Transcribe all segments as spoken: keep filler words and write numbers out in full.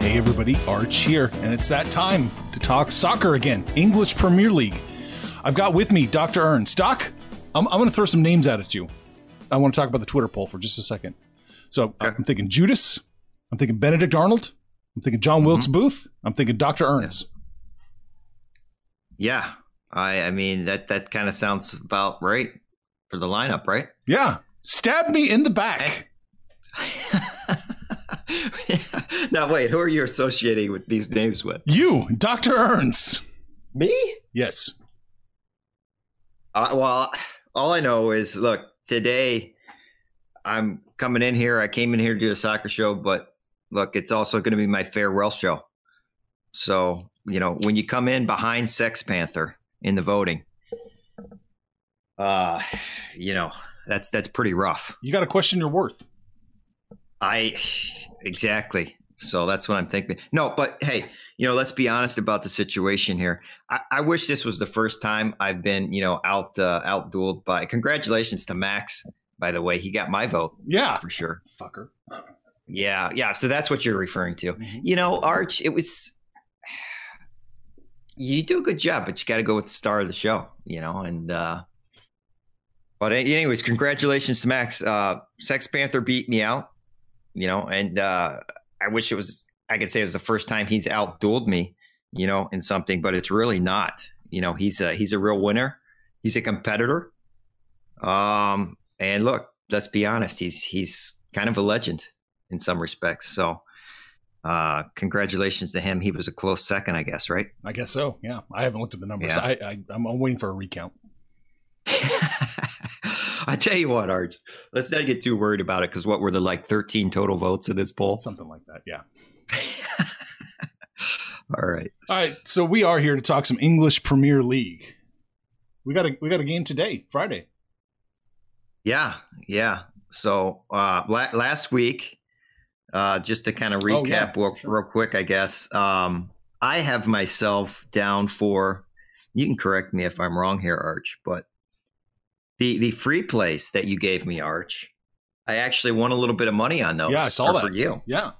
Hey everybody, Arch here, and it's that time to talk soccer again, English Premier League. I've got with me Doctor Earns. Doc, I'm, I'm going to throw some names out at you. I want to talk about the Twitter poll for just a second. So okay. I'm thinking Judas, I'm thinking Benedict Arnold, I'm thinking John mm-hmm. Wilkes Booth, I'm thinking Doctor Earns. Yeah. yeah. I, I mean, that, that kind of sounds about right for the lineup, right? Yeah. Stab me in the back. Now, wait, who are you associating with these names with? You, Doctor Earns. Me? Yes. Uh, well, all I know is, look, today I'm coming in here. I came in here to do a soccer show, but look, it's also going to be my farewell show. So, you know, when you come in behind Sex Panther in the voting, uh you know, that's that's pretty rough. You got to question your worth. I exactly so that's what I'm thinking. No, but hey, you know, let's be honest about the situation here. I, I wish this was the first time I've been, you know, out uh, out dueled by. Congratulations to Max, by the way. He got my vote. Yeah, for sure, fucker. Yeah, yeah. So that's what you're referring to. Mm-hmm. You know, Arch, it was. You do a good job, but you got to go with the star of the show, you know, and, uh, but anyways, congratulations to Max. Uh, Sex Panther beat me out, you know, and, uh, I wish it was, I could say it was the first time he's out-dueled me, you know, in something, but it's really not, you know, he's a, he's a real winner. He's a competitor. Um, and look, let's be honest. He's, he's kind of a legend in some respects. So, Uh, congratulations to him. He was a close second, I guess, right? I guess so. Yeah. I haven't looked at the numbers. Yeah. I, I, I'm, I'm waiting for a recount. I tell you what, Arch, let's not get too worried about it. Because what were the like thirteen total votes in this poll? Something like that. Yeah. All right. All right. So we are here to talk some English Premier League. We got a, we got a game today, Friday. Yeah. Yeah. So, uh, la- last week, Uh, just to kind of recap oh, yeah, real, sure. real quick, I guess, um, I have myself down for, you can correct me if I'm wrong here, Arch, but the the free plays that you gave me, Arch, I actually won a little bit of money on those. Yeah, I saw that. For you. Yeah.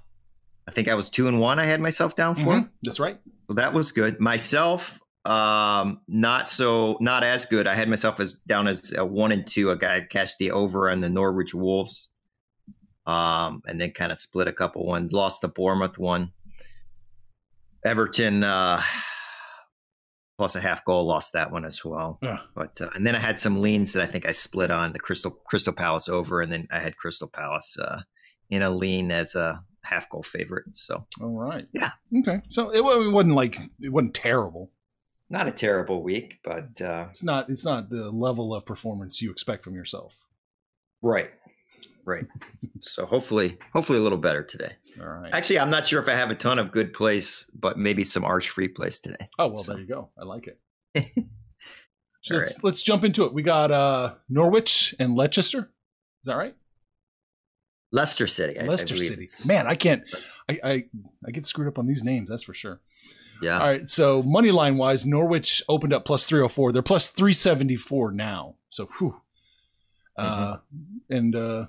I think I was two and one I had myself down for. Mm-hmm. That's right. Well, that was good. Myself, um, not so, not as good. I had myself as down as a one and two. A guy cashed the over on the Norwich Wolves. Um, and then kind of split a couple one, lost the Bournemouth one, Everton, uh, plus a half goal, lost that one as well. Yeah. But, uh, and then I had some leans that I think I split on the Crystal, Crystal Palace over. And then I had Crystal Palace, uh, in a lean as a half goal favorite. So, all right. Yeah. Okay. So it, it wasn't like, it wasn't terrible. Not a terrible week, but, uh, it's not, it's not the level of performance you expect from yourself. Right. Right. So hopefully, hopefully a little better today. All right. Actually, I'm not sure if I have a ton of good plays, but maybe some Arch free plays today. Oh, well, so. There you go. I like it. So let's, right. let's jump into it. We got uh, Norwich and Leicester. Is that right? Leicester City. I, Leicester I City. Man, I can't. I, I I get screwed up on these names. That's for sure. Yeah. All right. So money line wise, Norwich opened up plus three oh four. They're plus three seventy-four now. So whew. Uh, mm-hmm. And uh,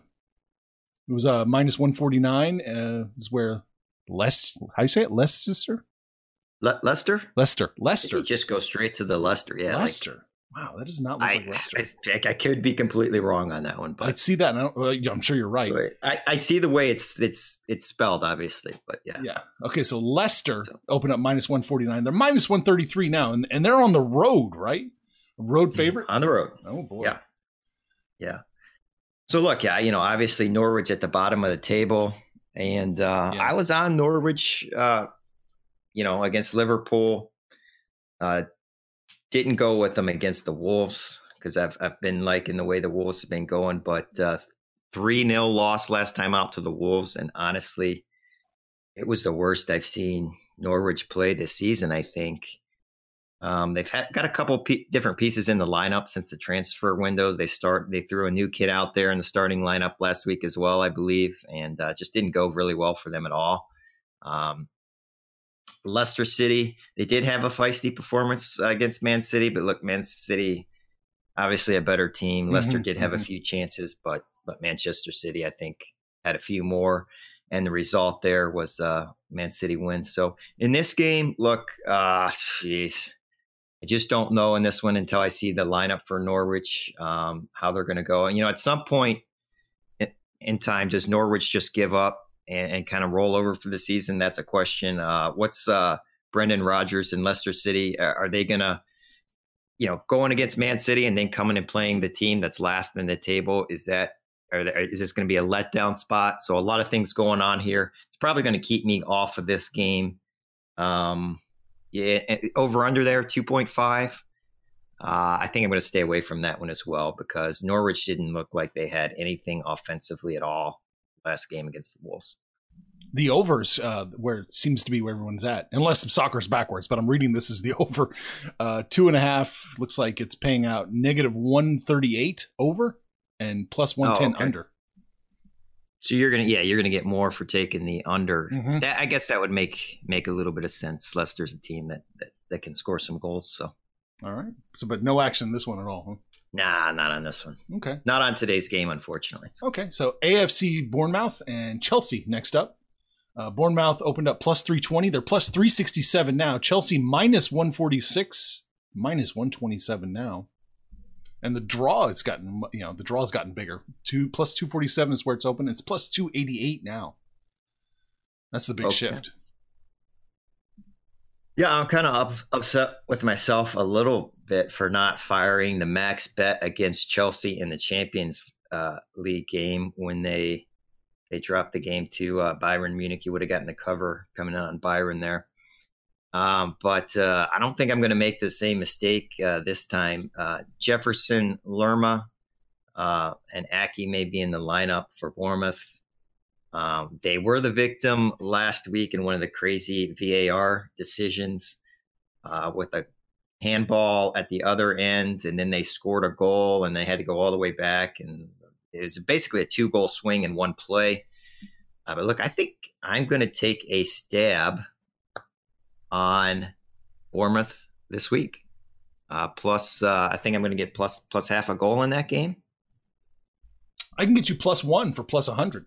it was uh, minus one forty-nine uh, is where Less. How do you say it? Leicester? Le- Leicester? Leicester. Leicester. You just go straight to the Leicester. Yeah. Leicester. Like, wow. That does not look I, like Leicester. I, I could be completely wrong on that one. But I see that. And I don't, I'm sure you're right. I, I see the way it's it's it's spelled, obviously. But yeah. Yeah. Okay. So Leicester so. opened up minus one forty-nine. They're minus one thirty-three now. And, and they're on the road, right? Road favorite? On the road. Oh, boy. Yeah. Yeah. So look, yeah, you know, obviously Norwich at the bottom of the table, and uh, yeah. I was on Norwich, uh, you know, against Liverpool. Uh, didn't go with them against the Wolves because I've I've been liking the way the Wolves have been going, but uh, three nil loss last time out to the Wolves, and honestly, it was the worst I've seen Norwich play this season. I think. Um, they've had, got a couple p- different pieces in the lineup since the transfer windows. They start they threw a new kid out there in the starting lineup last week as well, I believe, and uh, just didn't go really well for them at all. Um, Leicester City, they did have a feisty performance uh, against Man City, but look, Man City, obviously a better team. Mm-hmm, Leicester did have mm-hmm. a few chances, but but Manchester City, I think, had a few more, and the result there was uh, Man City wins. So in this game, look, ah, uh, jeez. I just don't know in this one until I see the lineup for Norwich, um, how they're going to go. And, you know, at some point in time, does Norwich just give up and, and kind of roll over for the season? That's a question. Uh, what's uh, Brendan Rodgers and Leicester City? Are, are they going to, you know, going against Man City and then coming and playing the team that's last in the table? Is that, are there, is this going to be a letdown spot? So a lot of things going on here. It's probably going to keep me off of this game. Um, Yeah, over under there, two point five. Uh, I think I'm going to stay away from that one as well because Norwich didn't look like they had anything offensively at all last game against the Wolves. The overs uh, where it seems to be where everyone's at, unless some soccer's backwards, but I'm reading this as the over. Uh, two and a half looks like it's paying out negative one thirty-eight over and plus one ten oh, okay. under. So you're gonna, yeah, you're gonna get more for taking the under. Mm-hmm. That, I guess that would make make a little bit of sense. Leicester's a team that, that that can score some goals. So, all right. So, but no action this one at all. Huh? Nah, not on this one. Okay, not on today's game, unfortunately. Okay, so A F C Bournemouth and Chelsea next up. Uh, Bournemouth opened up plus three twenty. They're plus three sixty-seven now. Chelsea minus one forty-six, minus one twenty-seven now. And the draw has gotten, you know, the draw's gotten bigger. Two plus two forty seven is where it's open. It's plus two eighty eight now. That's the big okay. shift. Yeah, I'm kind of up, upset with myself a little bit for not firing the max bet against Chelsea in the Champions uh, League game when they they dropped the game to uh, Bayern Munich. You would have gotten the cover coming out on Bayern there. Um, but uh, I don't think I'm going to make the same mistake uh, this time. Uh, Jefferson Lerma uh, and Aki may be in the lineup for Bournemouth. Um, they were the victim last week in one of the crazy V A R decisions uh, with a handball at the other end, and then they scored a goal, and they had to go all the way back. And it was basically a two-goal swing in one play. Uh, but look, I think I'm going to take a stab on Bournemouth this week. Uh, plus, uh, I think I'm going to get plus plus half a goal in that game. I can get you plus one for plus one hundred.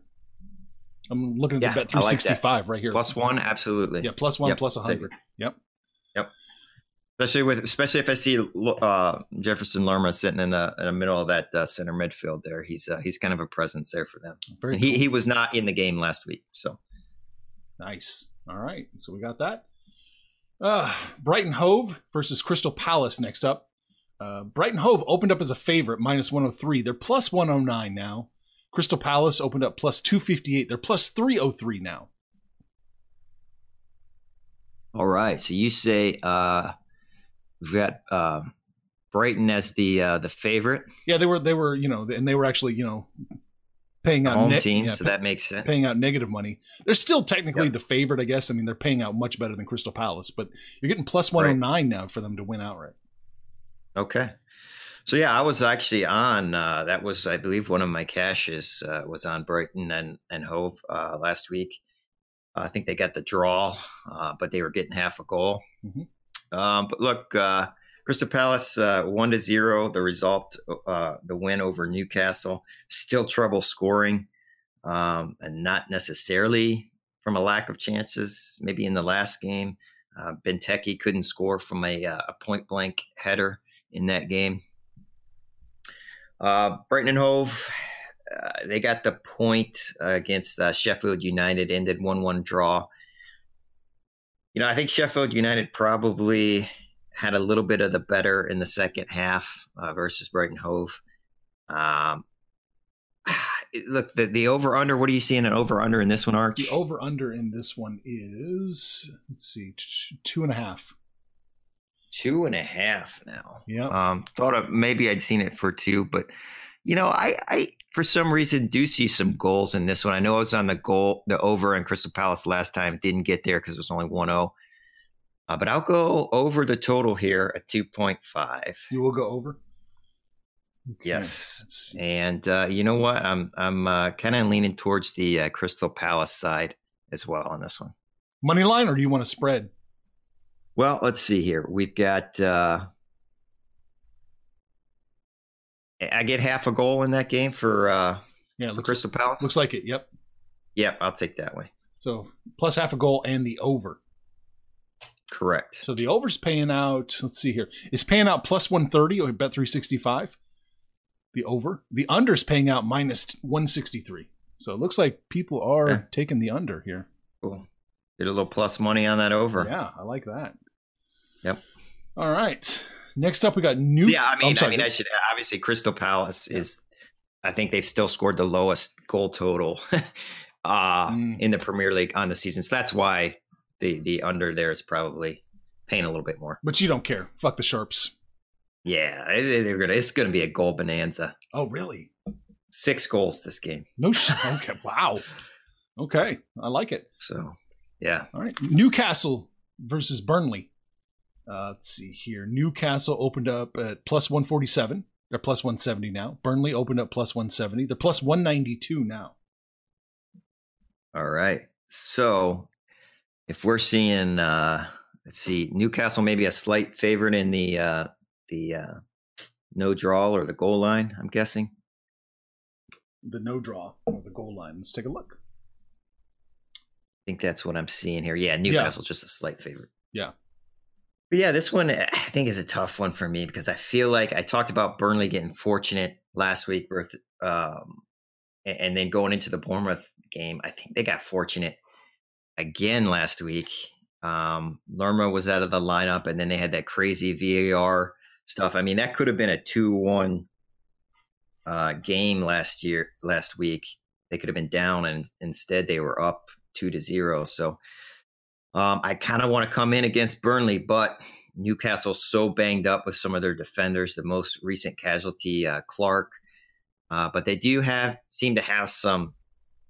I'm looking at yeah, the bet three sixty-five like right here. Plus one, absolutely. Yeah, plus one, yep. plus one hundred. Yep. Yep. Especially with, especially if I see uh, Jefferson Lerma sitting in the, in the middle of that uh, center midfield there. He's uh, he's kind of a presence there for them. Very and cool. He he was not in the game last week. So nice. All right. So we got that. Uh, Brighton Hove versus Crystal Palace next up. Uh, Brighton Hove opened up as a favorite, minus one oh three. They're plus one oh nine now. Crystal Palace opened up plus two fifty-eight. They're plus three oh three now. All right. So you say uh, we've got uh, Brighton as the uh, the favorite. Yeah, they were they were you know, and they were actually you know paying out home ne- team, yeah, so pay- that makes sense. Paying out negative money. They're still technically yep. the favorite, I guess. I mean, they're paying out much better than Crystal Palace, but you're getting plus one oh nine right. now for them to win outright. Okay. So, yeah, I was actually on uh, – that was, I believe, one of my cashes uh, was on Brighton and, and Hove uh, last week. I think they got the draw, uh, but they were getting half a goal. Mm-hmm. Um, but look, uh, Crystal Palace, uh, one to zero, the result, uh, the win over Newcastle. Still trouble scoring, um, and not necessarily from a lack of chances. Maybe in the last game, uh, Benteke couldn't score from a, a point blank header in that game. Uh, Brighton Hove, uh, they got the point uh, against uh, Sheffield United, ended one one draw. You know, I think Sheffield United probably had a little bit of the better in the second half uh, versus Brighton Hove. Um, look, the, the over-under, what are you seeing an over-under in this one, Arch? The over-under in this one is, let's see, two and a half. Two and a half now. Yeah. Um, thought of maybe I'd seen it for two, but you know, I, I for some reason do see some goals in this one. I know I was on the goal, the over in Crystal Palace last time, didn't get there because it was only one oh. Uh, but I'll go over the total here at two point five. You will go over? Okay. Yes. And uh, you know what? I'm I'm uh, kind of leaning towards the uh, Crystal Palace side as well on this one. Money line, or do you want to spread? Well, let's see here. We've got uh, – I get half a goal in that game for, uh, yeah, for looks, Crystal Palace? Looks like it, yep. Yep, I'll take that one. So plus half a goal and the over. Correct. So the over's paying out – let's see here. It's paying out plus one thirty or bet three sixty-five, the over. The under's paying out minus one sixty-three. So it looks like people are yeah. taking the under here. Cool. Get a little plus money on that over. Yeah, I like that. Yep. All right. Next up, we got new. Yeah, I mean, sorry, I mean, I should obviously Crystal Palace yeah. is. I think they've still scored the lowest goal total uh, mm. in the Premier League on the season, so that's why the the under there is probably paying a little bit more. But you don't care. Fuck the sharps. Yeah, they're gonna. It's gonna be a goal bonanza. Oh, really? Six goals this game. No shit. Okay. Wow. Okay, I like it. So. Yeah. All right. Newcastle versus Burnley. Uh, let's see here. Newcastle opened up at plus one forty-seven. They're plus one seventy now. Burnley opened up plus one seventy. They're plus one ninety-two now. All right. So if we're seeing, uh, let's see, Newcastle maybe a slight favorite in the uh, the uh, no draw or the goal line, I'm guessing. The no draw or the goal line. Let's take a look. I think that's what I'm seeing here. Yeah, Newcastle yeah. just a slight favorite. Yeah. But yeah, this one I think is a tough one for me because I feel like I talked about Burnley getting fortunate last week um, and then going into the Bournemouth game. I think they got fortunate again last week. Um, Lerma was out of the lineup and then they had that crazy V A R stuff. I mean, that could have been a two one uh, game last year, last week. They could have been down and instead they were up two to zero. So um, I kind of want to come in against Burnley, but Newcastle's so banged up with some of their defenders, the most recent casualty, uh, Clark. Uh, but they do have, seem to have some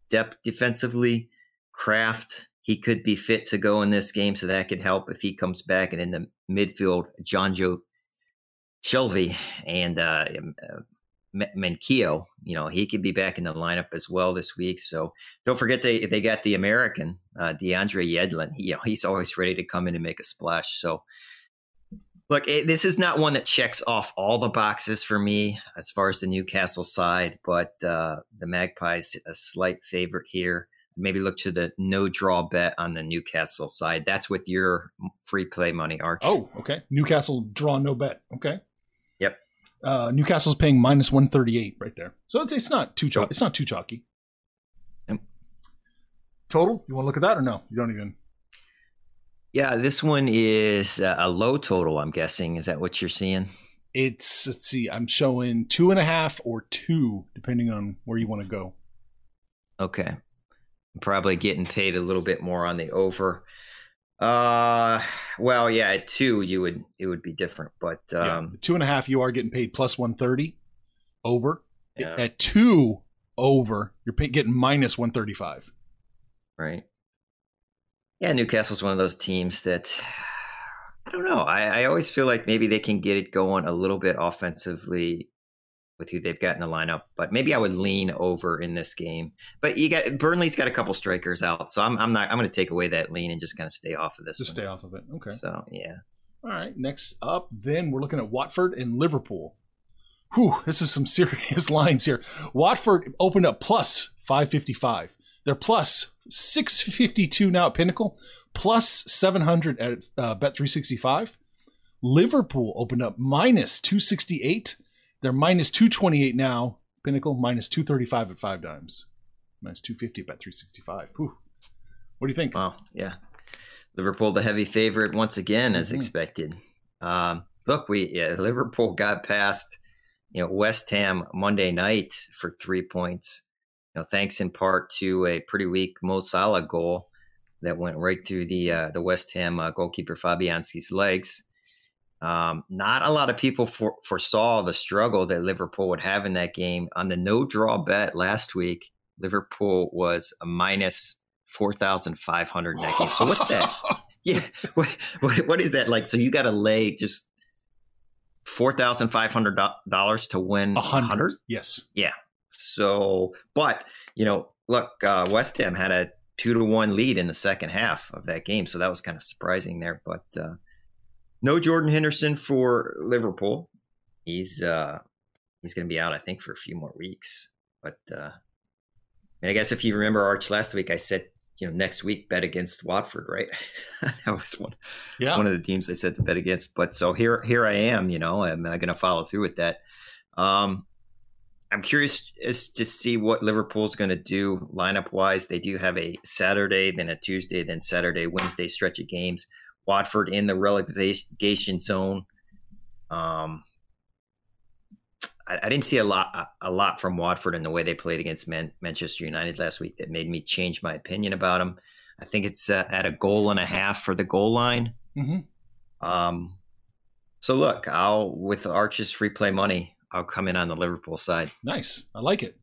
depth defensively. Kraft, he could be fit to go in this game, so that could help if he comes back. And in the midfield, Jonjo Shelvey and uh, uh Manquillo, you know, he could be back in the lineup as well this week. So don't forget they they got the American, uh, DeAndre Yedlin. He, you know, he's always ready to come in and make a splash. So look, it, this is not one that checks off all the boxes for me as far as the Newcastle side, but uh, the Magpies a slight favorite here. Maybe look to the no draw bet on the Newcastle side. That's with your free play money, Arch. Oh, okay. Newcastle draw no bet. Okay. Yep. Uh, Newcastle's paying minus one thirty-eight right there. So it's, it's not too chalky. It's not too chalky. Yep. Total? You want to look at that or no? You don't even. Yeah, this one is a low total, I'm guessing. Is that what you're seeing? It's, let's see, I'm showing two and a half or two, depending on where you want to go. Okay. I'm probably getting paid a little bit more on the over. Uh, well, yeah, at two, you would, it would be different, but, um, yeah, two and a half, you are getting paid plus one thirty over yeah. at two over, you're pay, getting minus one thirty-five. Right. Yeah. Newcastle's one of those teams that I don't know. I, I always feel like maybe they can get it going a little bit offensively with who they've got in the lineup, but maybe I would lean over in this game. But you got Burnley's got a couple strikers out, so I'm I'm not I'm going to take away that lean and just kind of stay off of this. Just one. Stay off of it. Okay. So yeah. All right. Next up, then we're looking at Watford and Liverpool. Whew, this is some serious lines here. Watford opened up plus five fifty-five. They're plus six fifty-two now at Pinnacle, plus seven hundred at uh, Bet three sixty-five. Liverpool opened up minus two sixty-eight. They're minus two twenty-eight now. Pinnacle minus two thirty-five at Five Dimes. Minus two fifty at Bet three sixty-five. Whew. What do you think? Wow, yeah. Liverpool the heavy favorite once again, as mm-hmm. expected. Um, look, we yeah, Liverpool got past you know West Ham Monday night for three points. You know, thanks in part to a pretty weak Mo Salah goal that went right through the uh, the West Ham uh, goalkeeper Fabianski's legs. Um, not a lot of people for, foresaw the struggle that Liverpool would have in that game. On the no draw bet last week, Liverpool was a minus four thousand five hundred in that game. So what's that? Yeah. What, what, what is that like? So you got to lay just four thousand five hundred dollars to win one hundred? Yes. Yeah. So, but, you know, look, uh, West Ham had a two to one lead in the second half of that game. So that was kind of surprising there, but, uh, no Jordan Henderson for Liverpool. He's uh, he's going to be out, I think, for a few more weeks. But uh, and I guess if you remember, Arch, last week I said, you know, next week bet against Watford, right? That was one, yeah. one of the teams I said to bet against. But so here, here I am. You know, I'm going to follow through with that. Um, I'm curious as to see what Liverpool's going to do lineup wise. They do have a Saturday, then a Tuesday, then Saturday, Wednesday stretch of games. Watford in the relegation zone. Um, I, I didn't see a lot, a lot from Watford in the way they played against Man, Manchester United last week that made me change my opinion about them. I think it's uh, at a goal and a half for the goal line. Mm-hmm. Um, so look, I'll with Arch's free play money, I'll come in on the Liverpool side. Nice, I like it.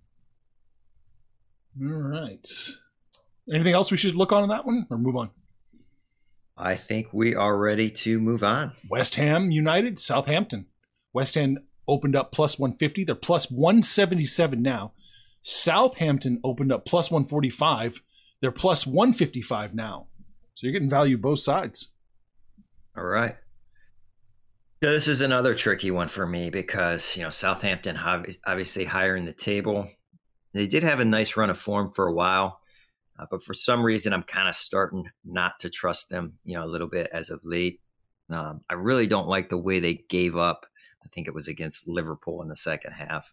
All right. Anything else we should look on in that one, or move on? I think we are ready to move on. West Ham United, Southampton. West Ham opened up plus one fifty. They're plus one seventy-seven now. Southampton opened up plus one forty-five. They're plus one fifty-five now. So you're getting value both sides. All right. So this is another tricky one for me because, you know, Southampton obviously higher in the table. They did have a nice run of form for a while. Uh, but for some reason, I'm kind of starting not to trust them, you know, a little bit as of late. Um, I really don't like the way they gave up. I think it was against Liverpool in the second half.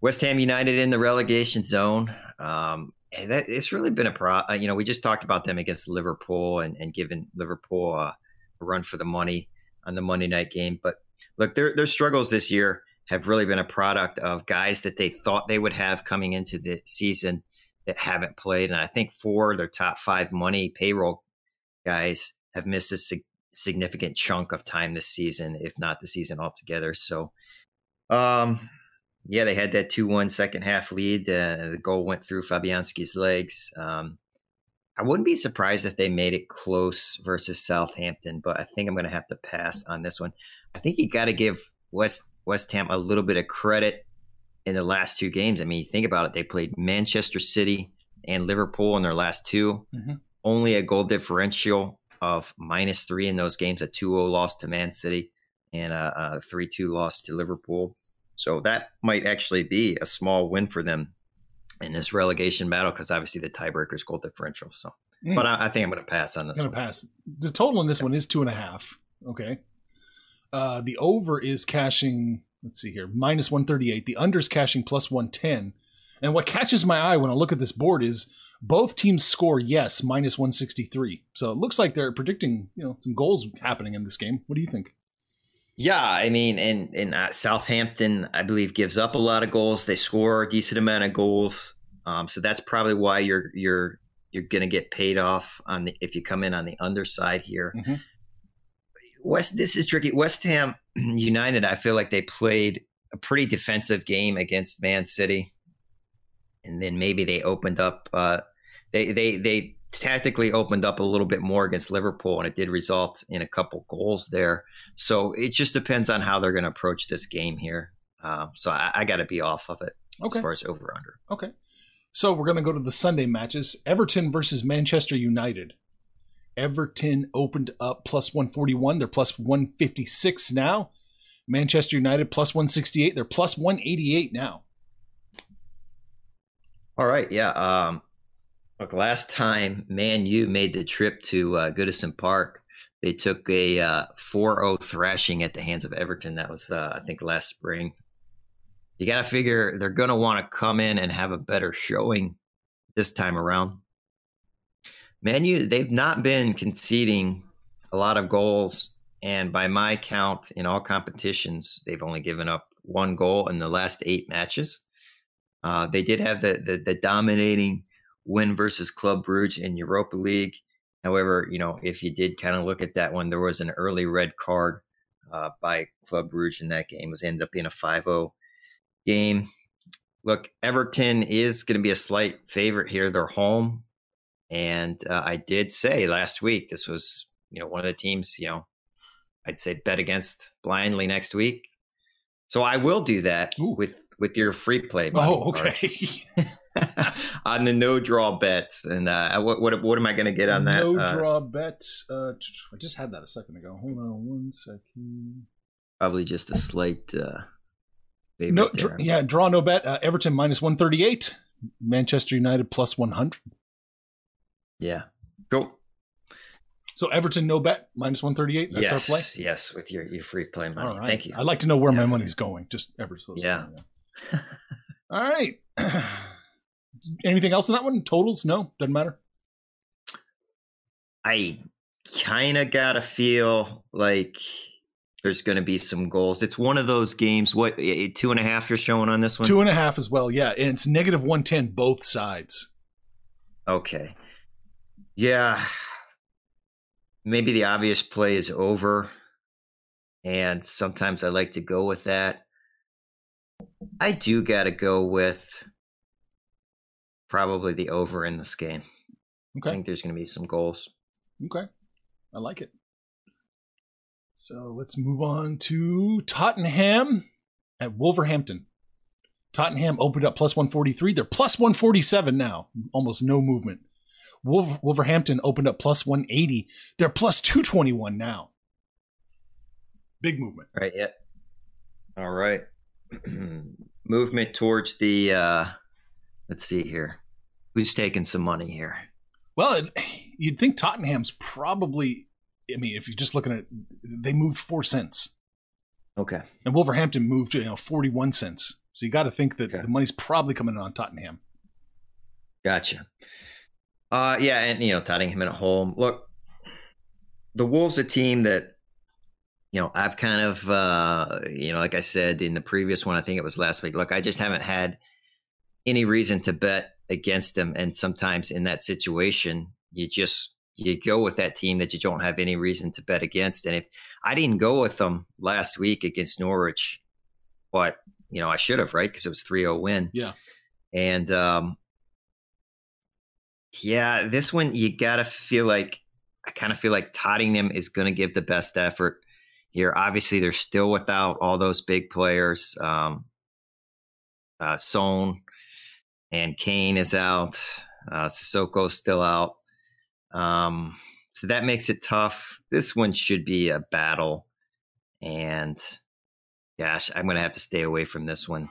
West Ham United in the relegation zone. Um, and that it's really been a problem. You know, we just talked about them against Liverpool and, and giving Liverpool a, a run for the money on the Monday night game. But look, their their struggles this year have really been a product of guys that they thought they would have coming into the season that haven't played. And I think four of their top five money payroll guys have missed a sig- significant chunk of time this season, if not the season altogether. So, um, yeah, they had that two one second half lead. Uh, the goal went through Fabianski's legs. Um, I wouldn't be surprised if they made it close versus Southampton, but I think I'm going to have to pass on this one. I think you got to give West, West Ham a little bit of credit in the last two games. I mean, think about it. They played Manchester City and Liverpool in their last two. Mm-hmm. Only a goal differential of minus three in those games, a two oh loss to Man City and a, a three two loss to Liverpool. So that might actually be a small win for them in this relegation battle because obviously the tiebreaker's goal differential. So, mm. But I, I think I'm going to pass on this I'm gonna one. Pass. The total on this yeah. one is two and a half. Okay. Uh, the over is cashing... Let's see here. Minus one thirty-eight. The under's cashing plus one ten. And what catches my eye when I look at this board is both teams score, yes, minus one sixty-three. So it looks like they're predicting, you know, some goals happening in this game. What do you think? Yeah, I mean, and, and uh, Southampton, I believe, gives up a lot of goals. They score a decent amount of goals. Um, so that's probably why you're you're you're going to get paid off on the, if you come in on the underside here. Mm-hmm. West, this is tricky. West Ham United, I feel like they played a pretty defensive game against Man City. And then maybe they opened up, uh, they, they, they tactically opened up a little bit more against Liverpool, and it did result in a couple goals there. So it just depends on how they're going to approach this game here. Um, so I, I got to be off of it okay. as far as over under. Okay. So we're going to go to the Sunday matches. Everton versus Manchester United. Everton opened up plus one forty-one. They're plus one fifty-six now. Manchester United plus one sixty-eight. They're plus one eighty-eight now. All right. Yeah. Um, look, last time Man U made the trip to uh, Goodison Park, they took a uh, four oh thrashing at the hands of Everton. That was, uh, I think, last spring. You got to figure they're going to want to come in and have a better showing this time around. Man U, they've not been conceding a lot of goals. And by my count, in all competitions, they've only given up one goal in the last eight matches. Uh, they did have the, the the dominating win versus Club Brugge in Europa League. However, you know, if you did kind of look at that one, there was an early red card uh, by Club Brugge in that game. It was ended up being a five oh game. Look, Everton is going to be a slight favorite here. They're home. And uh, I did say last week, this was, you know, one of the teams, you know, I'd say bet against blindly next week. So I will do that Ooh. with with your free play. Oh, okay. On the no draw bets. And uh, what, what what am I going to get on that? No draw uh, bets. Uh, I just had that a second ago. Hold on one second. Probably just a slight uh, favorite no, there. Dr- yeah, draw no bet. Uh, Everton minus one thirty-eight. Manchester United plus one hundred. Yeah. Go. So Everton, no bet, minus one thirty-eight. That's yes, our play? Yes, with your, your free play money. All right. Thank you. I'd like to know where yeah. my money's going, just ever so yeah. soon. Yeah. All right. Anything else in that one? Totals? No? Doesn't matter? I kind of got to feel like there's going to be some goals. It's one of those games. What, two and a half you're showing on this one? Two and a half as well, yeah. And it's negative one ten both sides. Okay. Yeah. Maybe the obvious play is over, and sometimes I like to go with that. I do got to go with probably the over in this game. Okay. I think there's going to be some goals. Okay. I like it. So let's move on to Tottenham at Wolverhampton. Tottenham opened up plus one forty-three. They're plus one forty-seven now. Almost no movement. Wolverhampton opened up plus one eighty. They're plus two twenty-one now. Big movement. Right. Yeah. All right. Movement towards the, uh, let's see here. Who's taking some money here? Well, it, you'd think Tottenham's probably, I mean, if you're just looking at it, they moved four cents. Okay. And Wolverhampton moved, you know, forty-one cents. So you got to think that okay. the money's probably coming in on Tottenham. Gotcha. Uh, yeah, and, you know, Tottenham at home. Look, the Wolves a team that, you know, I've kind of, uh, you know, like I said in the previous one, I think it was last week. Look, I just haven't had any reason to bet against them. And sometimes in that situation, you just you go with that team that you don't have any reason to bet against. And if I didn't go with them last week against Norwich, but, you know, I should have, right? Because it was three oh win. Yeah. And, um, yeah, this one, you got to feel like, I kind of feel like Tottenham is going to give the best effort here. Obviously, they're still without all those big players. Um, uh, Son and Kane is out. Uh, Sissoko's still out. Um, so that makes it tough. This one should be a battle. And gosh, I'm going to have to stay away from this one.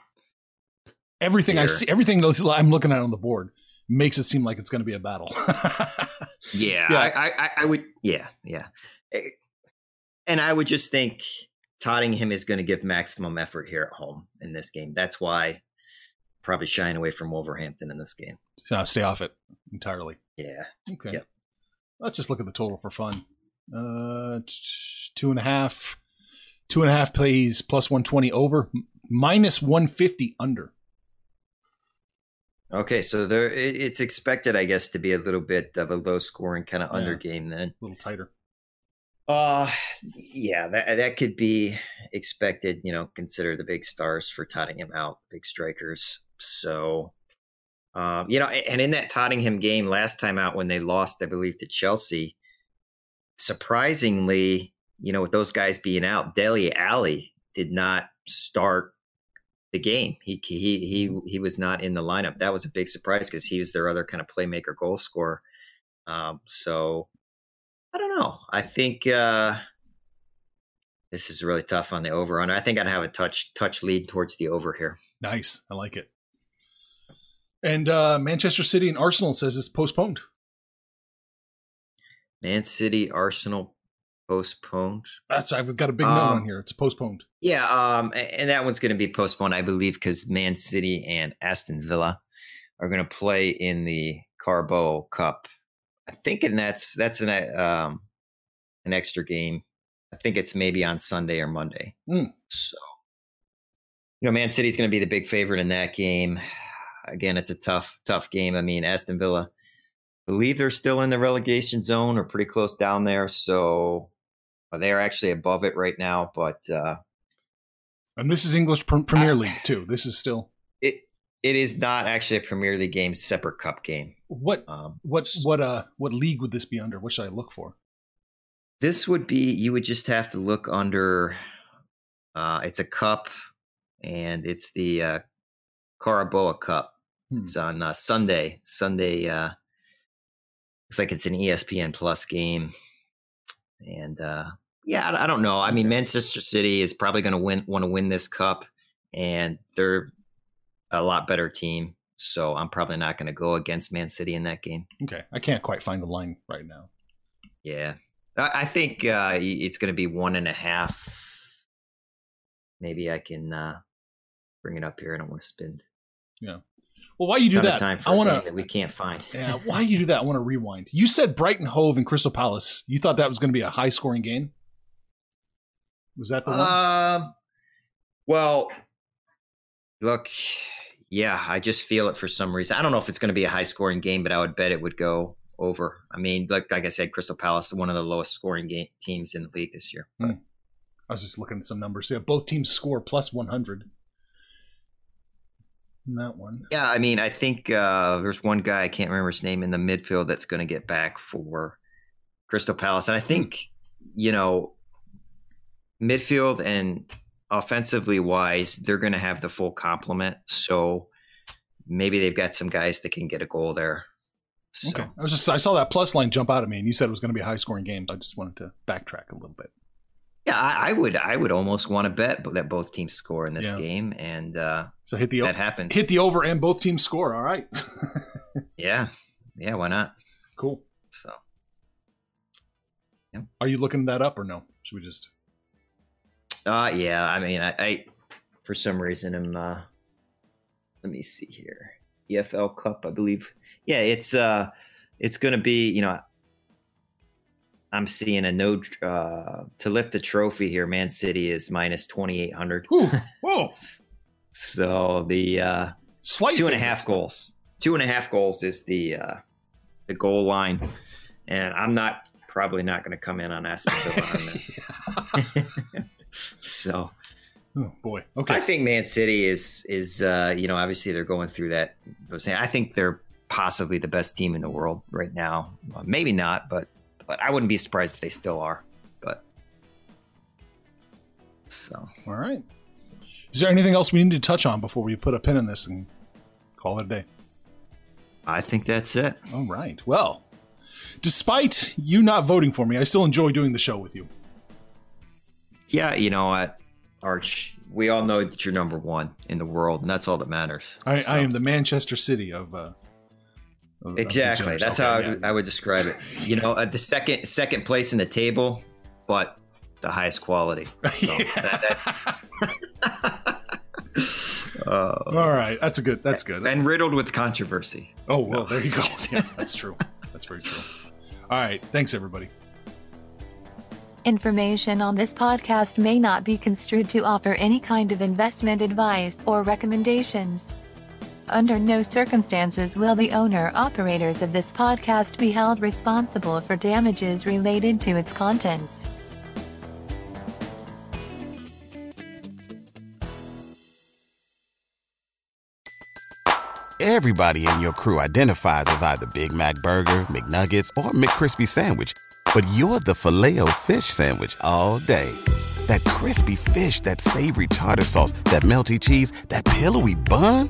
Everything here. I see, everything I'm looking at on the board makes it seem like it's going to be a battle. yeah, yeah. I, I, I would. Yeah. Yeah. And I would just think Tottenham is going to give maximum effort here at home in this game. That's why probably shying away from Wolverhampton in this game. No, stay off it entirely. Yeah. Okay. Yep. Let's just look at the total for fun. Uh, two and a half, two and a half plays plus one twenty over, minus one fifty under. Okay, so there it's expected, I guess, to be a little bit of a low-scoring kind of yeah, under game then. A little tighter. Uh, yeah, that that could be expected, you know, consider the big stars for Tottenham out, big strikers. So, um, you know, and in that Tottenham game last time out when they lost, I believe, to Chelsea, surprisingly, you know, with those guys being out, Dele Alli did not start the game. He he he he was not in the lineup. That was a big surprise because he was their other kind of playmaker, goal scorer. Um, so I don't know. I think uh, this is really tough on the over under. I think I'd have a touch touch lead towards the over here. Nice, I like it. And uh, Manchester City and Arsenal says it's postponed. Man City, Arsenal. Postponed. That's I've got a big note um, on here. It's postponed. Yeah, um, and that one's going to be postponed, I believe, because Man City and Aston Villa are going to play in the Carabao Cup. I think, and that's that's an um, an extra game. I think it's maybe on Sunday or Monday. Mm. So, you know, Man City's going to be the big favorite in that game. Again, it's a tough, tough game. I mean, Aston Villa, I believe they're still in the relegation zone or pretty close down there, so. They're actually above it right now, but uh, and this is English Premier League too. This is still it. It is not actually a Premier League game; separate cup game. What um, what what uh what league would this be under? What should I look for? This would be you would just have to look under. Uh, it's a cup, and it's the uh, Carabao Cup. Hmm. It's on uh, Sunday. Sunday uh, looks like it's an E S P N Plus game. And uh, yeah, I, I don't know. I mean, Manchester City is probably going to win, want to win this cup, and they're a lot better team. So I'm probably not going to go against Man City in that game. Okay, I can't quite find the line right now. Yeah, I, I think uh, it's going to be one and a half. Maybe I can uh, bring it up here. I don't want to spend. Yeah. Well, why you do that? Time for I want to. We can't find. Yeah, why you do that? I want to rewind. You said Brighton Hove and Crystal Palace. You thought that was going to be a high-scoring game. Was that the one? Um. Well, look, yeah, I just feel it for some reason. I don't know if it's going to be a high-scoring game, but I would bet it would go over. I mean, like like I said, Crystal Palace, one of the lowest-scoring game, teams in the league this year. Hmm. I was just looking at some numbers. Yeah, both teams score plus one hundred. That one. Yeah, I mean, I think uh, there's one guy, I can't remember his name, in the midfield that's going to get back for Crystal Palace. And I think, you know, midfield and offensively wise, they're going to have the full complement. So maybe they've got some guys that can get a goal there. So. Okay. I was just, I saw that plus line jump out at me, and you said it was going to be a high scoring game. I just wanted to backtrack a little bit. Yeah, I, I would. I would almost want to bet that both teams score in this yeah. game, and uh, so hit the that happens. Hit the over, and both teams score. All right. yeah, yeah. Why not? Cool. So, yeah. Are you looking that up or no? Should we just? Uh yeah. I mean, I, I for some reason I'm. Uh, let me see here. E F L Cup, I believe. Yeah, it's uh, it's gonna be you know. I'm seeing a no uh, to lift the trophy here. Man City is minus twenty-eight hundred. Whoa. So the uh, slight two and a half goals, two and a half goals is the, uh, the goal line. And I'm not probably not going to come in on Aston Villa on this. So, oh boy. Okay. I think Man City is, is uh, you know, obviously they're going through that. I think they're possibly the best team in the world right now. Well, maybe not, but, But I wouldn't be surprised if they still are. But so, all right. Is there anything else we need to touch on before we put a pin in this and call it a day? I think that's it. All right. Well, despite you not voting for me, I still enjoy doing the show with you. Yeah, you know, I, Arch, we all know that you're number one in the world, and that's all that matters. I, so. I am the Manchester City of. Uh, Exactly. That's okay, how I would, yeah. I would describe it. You know, uh, the second second place in the table, but the highest quality. So that, that's... uh, All right. That's a good. That's good. And riddled with controversy. Oh, well, no. There you go. Yeah, that's true. That's very true. All right. Thanks, everybody. Information on this podcast may not be construed to offer any kind of investment advice or recommendations. Under no circumstances will the owner-operators of this podcast be held responsible for damages related to its contents. Everybody in your crew identifies as either Big Mac Burger, McNuggets, or McCrispy Sandwich, but you're the Filet-O-Fish Sandwich all day. That crispy fish, that savory tartar sauce, that melty cheese, that pillowy bun.